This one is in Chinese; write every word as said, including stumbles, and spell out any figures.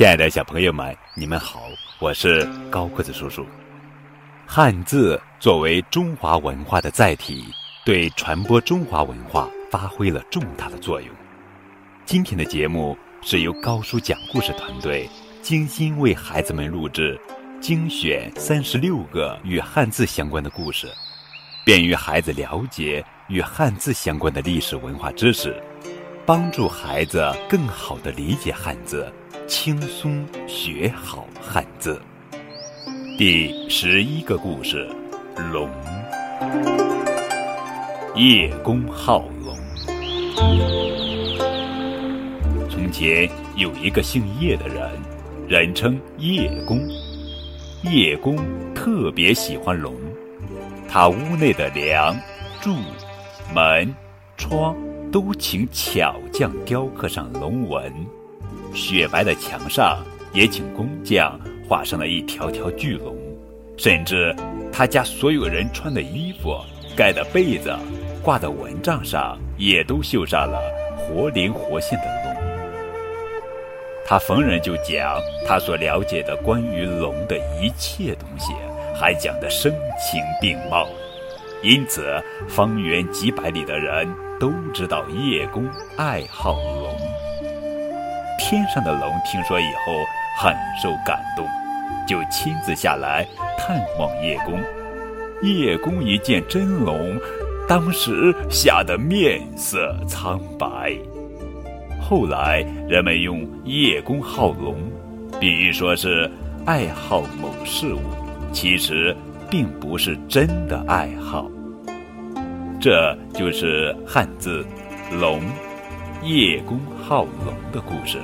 亲爱的小朋友们，你们好，我是高个子叔叔。汉字作为中华文化的载体，对传播中华文化发挥了重大的作用。今天的节目是由高叔讲故事团队精心为孩子们录制，精选三十六个与汉字相关的故事，便于孩子了解与汉字相关的历史文化知识，帮助孩子更好地理解汉字，轻松学好汉字。第十一个故事，龙。叶公好龙。从前有一个姓叶的人，人称叶公。叶公特别喜欢龙，他屋内的梁、柱、门、窗都请巧匠雕刻上龙纹，雪白的墙上也请工匠画上了一条条巨龙，甚至他家所有人穿的衣服、盖的被子、挂的蚊帐上也都绣上了活灵活现的龙。他逢人就讲他所了解的关于龙的一切东西，还讲得声情并茂，因此方圆几百里的人都知道叶公爱好龙。天上的龙听说以后很受感动，就亲自下来探望叶公。叶公一见真龙，当时吓得面色苍白。后来人们用叶公好龙比喻说是爱好某事物，其实并不是真的爱好。这就是汉字“龙”，叶公好龙的故事。